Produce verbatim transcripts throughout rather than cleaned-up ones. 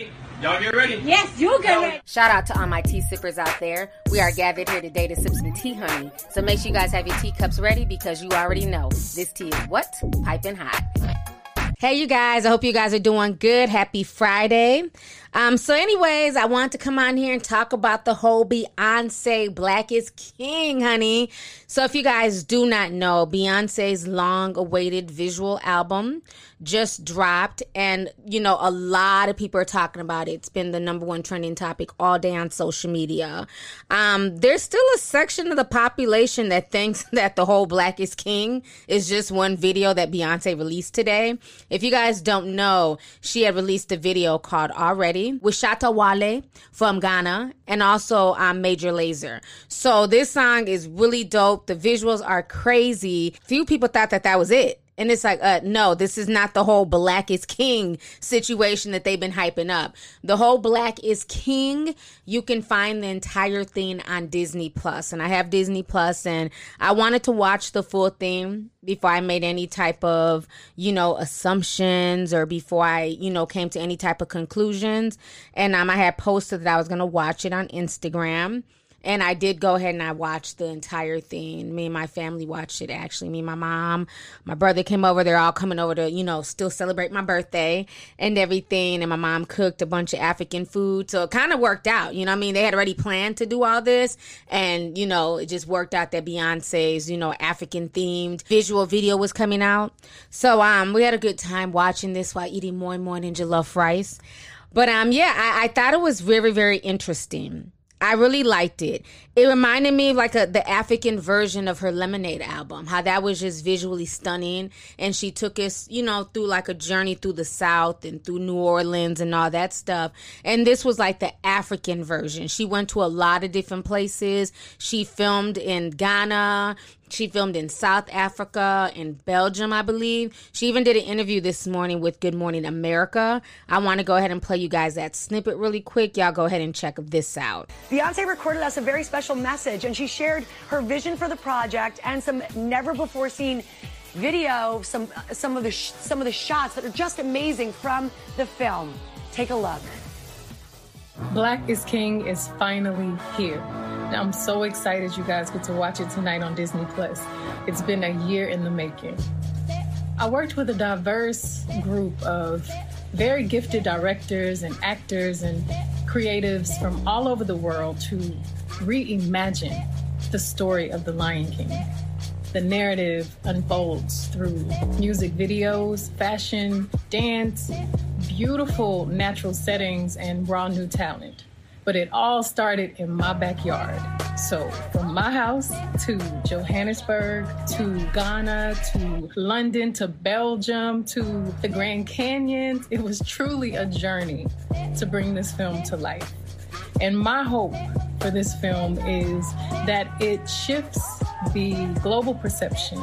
ready? Y'all get ready? Yes, you get ready. Shout out to all my tea sippers out there. We are gathered here today to sip some tea, honey. So make sure you guys have your teacups ready because you already know this tea is what? Piping hot. Hey, you guys. I hope you guys are doing good. Happy Friday. Um, so anyways, I want to come on here and talk about the whole Beyonce Black is King, honey. So if you guys do not know, Beyonce's long-awaited visual album just dropped. And, you know, a lot of people are talking about it. It's been the number one trending topic all day on social media. Um, there's still a section of the population that thinks that the whole Black is King is just one video that Beyonce released today. If you guys don't know, she had released a video called Already with Shatta Wale from Ghana and also um, Major Lazer. So this song is really dope. The visuals are crazy. Few people thought that that was it. And it's like, uh, no, this is not the whole Black is King situation that they've been hyping up. The whole Black is King, you can find the entire thing on Disney Plus. And I have Disney Plus, and I wanted to watch the full thing before I made any type of, you know, assumptions or before I, you know, came to any type of conclusions. And um, I had posted that I was going to watch it on Instagram. And I did go ahead and I watched the entire thing. Me and my family watched it, actually. Me and my mom, my brother came over. They're all coming over to, you know, still celebrate my birthday and everything. And my mom cooked a bunch of African food. So it kind of worked out. You know what I mean? They had already planned to do all this. And, you know, it just worked out that Beyonce's, you know, African-themed visual video was coming out. So um, we had a good time watching this while eating more and more and jollof rice. But, um, yeah, I, I thought it was very, very interesting. I really liked it. It reminded me of like a, the African version of her Lemonade album, how that was just visually stunning. And she took us, you know, through like a journey through the South and through New Orleans and all that stuff. And this was like the African version. She went to a lot of different places. She filmed in Ghana. She filmed in South Africa and Belgium, I believe. She even did an interview this morning with Good Morning America. I want to go ahead and play you guys that snippet really quick. Y'all go ahead and check this out. Beyonce recorded us a very special message, and she shared her vision for the project and some never-before-seen video, some some of the sh- some of the shots that are just amazing from the film. Take a look. Black is King is finally here. I'm so excited you guys get to watch it tonight on Disney Plus. It's been a year in the making. I worked with a diverse group of very gifted directors and actors and creatives from all over the world to reimagine the story of The Lion King. The narrative unfolds through music videos, fashion, dance, beautiful natural settings, and raw new talent. But it all started in my backyard. So from my house to Johannesburg, to Ghana, to London, to Belgium, to the Grand Canyon, it was truly a journey to bring this film to life. And my hope for this film is that it shifts the global perception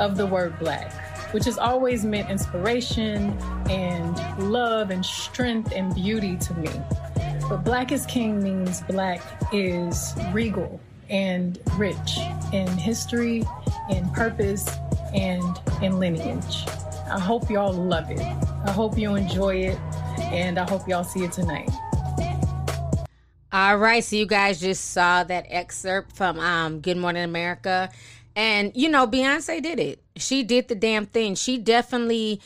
of the word Black, which has always meant inspiration and love and strength and beauty to me. But Black is King means Black is regal and rich in history, in purpose, and in lineage. I hope y'all love it. I hope you enjoy it, and I hope y'all see it tonight. All right, so you guys just saw that excerpt from um, Good Morning America. And, you know, Beyonce did it. She did the damn thing. She definitely...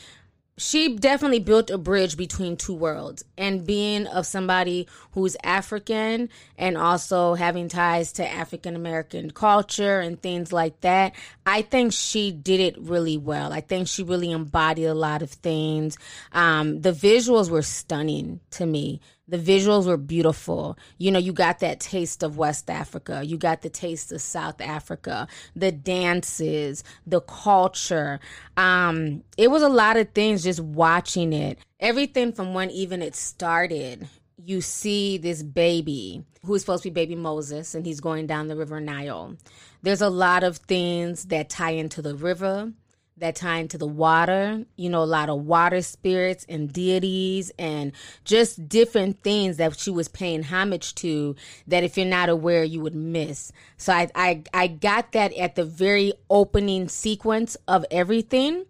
She definitely built a bridge between two worlds, and being of somebody who's African and also having ties to African American culture and things like that. I think she did it really well. I think she really embodied a lot of things. Um, the visuals were stunning to me. The visuals were beautiful. You know, you got that taste of West Africa. You got the taste of South Africa, the dances, the culture. Um, it was a lot of things just watching it. Everything from when even it started, you see this baby who's supposed to be baby Moses, and he's going down the river Nile. There's a lot of things that tie into the river, that tie into the water, you know, a lot of water spirits and deities and just different things that she was paying homage to that if you're not aware, you would miss. So I I, I got that at the very opening sequence of everything.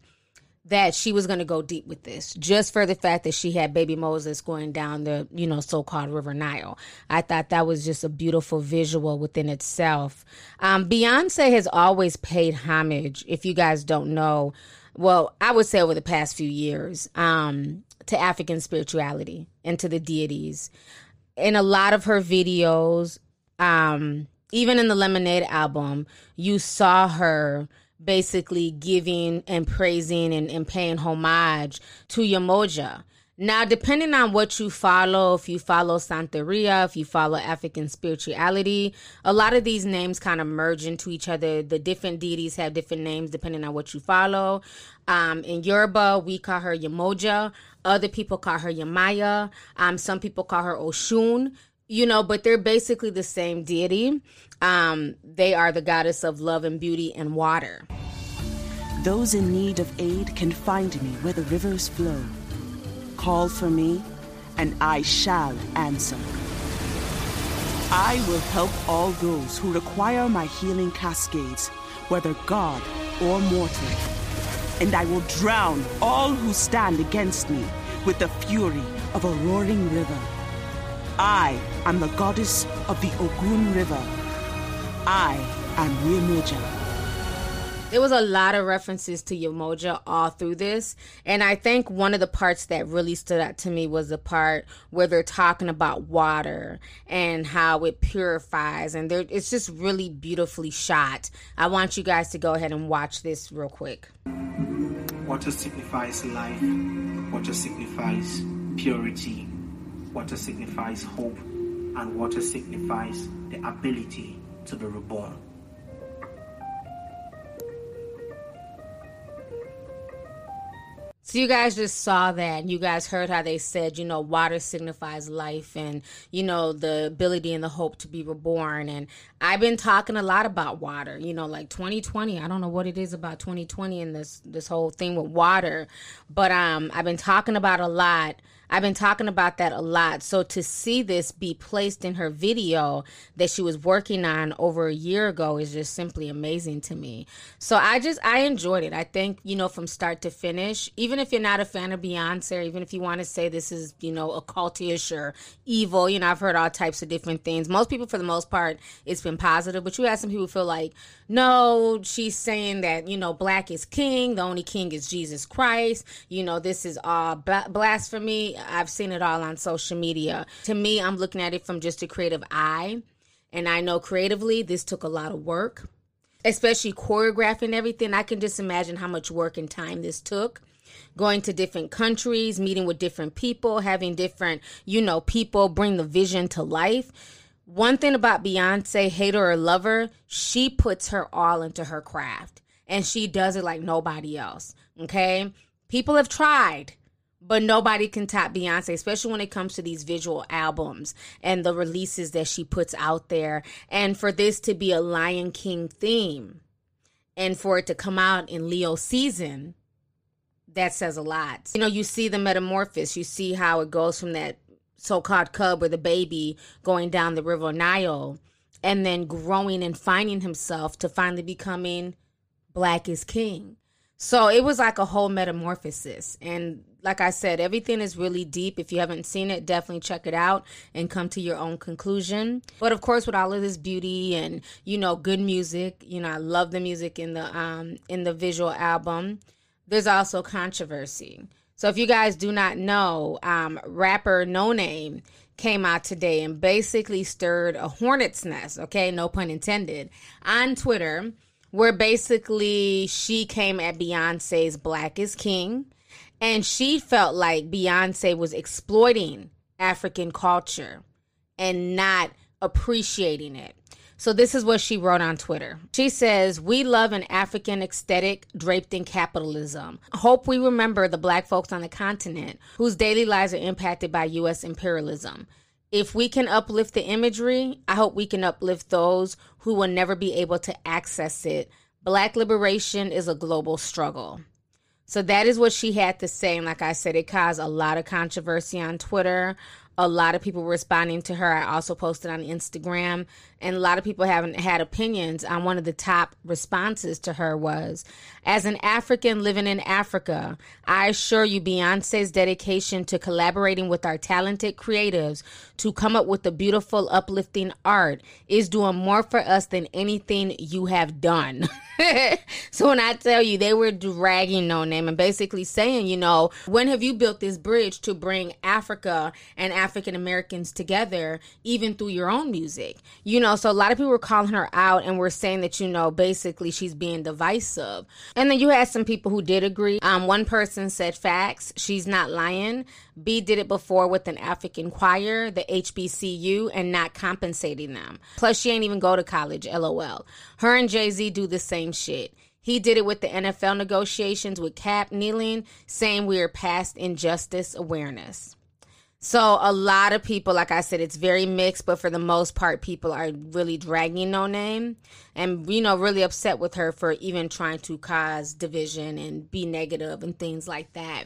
that she was going to go deep with this, just for the fact that she had baby Moses going down the, you know, so-called River Nile. I thought that was just a beautiful visual within itself. Um, Beyonce has always paid homage, if you guys don't know, well, I would say over the past few years, um, to African spirituality and to the deities. In a lot of her videos, um, even in the Lemonade album, you saw her basically giving and praising and, and paying homage to Yemoja. Now, depending on what you follow, if you follow Santeria, if you follow African spirituality, a lot of these names kind of merge into each other. The different deities have different names depending on what you follow. Um, in Yoruba, we call her Yemoja. Other people call her Yemaya. Um, some people call her Oshun. You know, but they're basically the same deity. Um, they are the goddess of love and beauty and water. Those in need of aid can find me where the rivers flow. Call for me, and I shall answer. I will help all those who require my healing cascades, whether god or mortal. And I will drown all who stand against me with the fury of a roaring river. I am the goddess of the Ogun River. I am Yemoja. There was a lot of references to Yemoja all through this. And I think one of the parts that really stood out to me was the part where they're talking about water and how it purifies. And it's just really beautifully shot. I want you guys to go ahead and watch this real quick. Water signifies life. Water signifies purity. Water signifies hope, and water signifies the ability to be reborn. So you guys just saw that, and you guys heard how they said, you know, water signifies life and, you know, the ability and the hope to be reborn. And I've been talking a lot about water, you know, like twenty twenty. I don't know what it is about twenty twenty and this this whole thing with water, but um, I've been talking about a lot. I've been talking about that a lot. So to see this be placed in her video that she was working on over a year ago is just simply amazing to me. So I just, I enjoyed it. I think, you know, from start to finish, even if you're not a fan of Beyonce, even if you want to say this is, you know, occultish or evil, you know, I've heard all types of different things. Most people, for the most part, it's been positive, but you have some people feel like, no, she's saying that, you know, black is king. The only king is Jesus Christ. You know, this is all blasphemy. I've seen it all on social media. To me, I'm looking at it from just a creative eye. And I know creatively, this took a lot of work, especially choreographing everything. I can just imagine how much work and time this took. Going to different countries, meeting with different people, having different, you know, people bring the vision to life. One thing about Beyonce, hater or lover, she puts her all into her craft. And she does it like nobody else, okay? People have tried. But nobody can top Beyonce, especially when it comes to these visual albums and the releases that she puts out there. And for this to be a Lion King theme and for it to come out in Leo season, that says a lot. You know, you see the metamorphosis. You see how it goes from that so-called cub or the baby going down the River Nile and then growing and finding himself to finally becoming Black is King. So it was like a whole metamorphosis. And like I said, everything is really deep. If you haven't seen it, definitely check it out and come to your own conclusion. But of course, with all of this beauty and, you know, good music, you know, I love the music in the um in the visual album. There's also controversy. So if you guys do not know, um, rapper No Name came out today and basically stirred a hornet's nest, okay, no pun intended, on Twitter, where basically she came at Beyonce's Black is King, and she felt like Beyonce was exploiting African culture and not appreciating it. So this is what she wrote on Twitter. She says, "We love an African aesthetic draped in capitalism. Hope we remember the Black folks on the continent whose daily lives are impacted by U S imperialism. If we can uplift the imagery, I hope we can uplift those who will never be able to access it. Black liberation is a global struggle." So that is what she had to say. And like I said, it caused a lot of controversy on Twitter. a lot of people responding to her. I also posted on Instagram, and a lot of people haven't had opinions on one of the top responses to her was, as an African living in Africa, I assure you Beyonce's dedication to collaborating with our talented creatives to come up with the beautiful, uplifting art is doing more for us than anything you have done. So when I tell you, they were dragging No Name and basically saying, you know, when have you built this bridge to bring Africa and African Americans together, even through your own music? You know, so a lot of people were calling her out and were saying that, you know, basically she's being divisive. And then you had some people who did agree. Um, one person said, facts, she's not lying. B did it before with an African choir, the H B C U, and not compensating them. Plus, she ain't even go to college, LOL. Her and Jay-Z do the same shit. He did it with the N F L negotiations with Cap kneeling, saying we are past injustice awareness. So a lot of people, like I said, it's very mixed, but for the most part, people are really dragging No Name and, you know, really upset with her for even trying to cause division and be negative and things like that.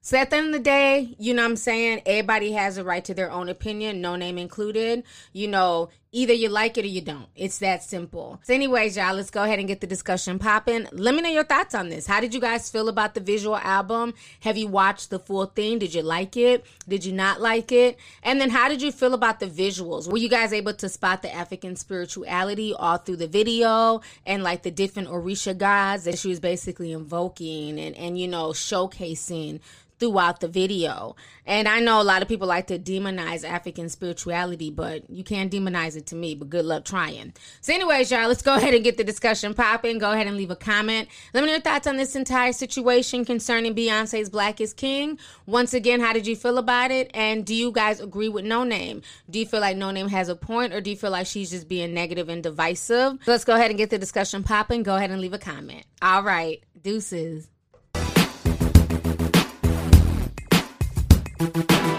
So at the end of the day, you know what I'm saying? Everybody has a right to their own opinion, No Name included. You know, either you like it or you don't. It's that simple. So anyways, y'all, let's go ahead and get the discussion popping. Let me know your thoughts on this. How did you guys feel about the visual album? Have you watched the full thing? Did you like it? Did you not like it? And then how did you feel about the visuals? Were you guys able to spot the African spirituality all through the video and like the different Orisha gods that she was basically invoking and, and you know, showcasing throughout the video? And I know a lot of people like to demonize African spirituality, but you can't demonize it to me, but good luck trying. So anyways, y'all, let's go ahead and get the discussion popping. Go ahead and leave a comment. Let me know your thoughts on this entire situation concerning Beyonce's Black is King. Once again, how did you feel about it? And do you guys agree with No Name? Do you feel like No Name has a point, or do you feel like she's just being negative and divisive? Let's go ahead and get the discussion popping. Go ahead and leave a comment. All right, deuces. Thank you.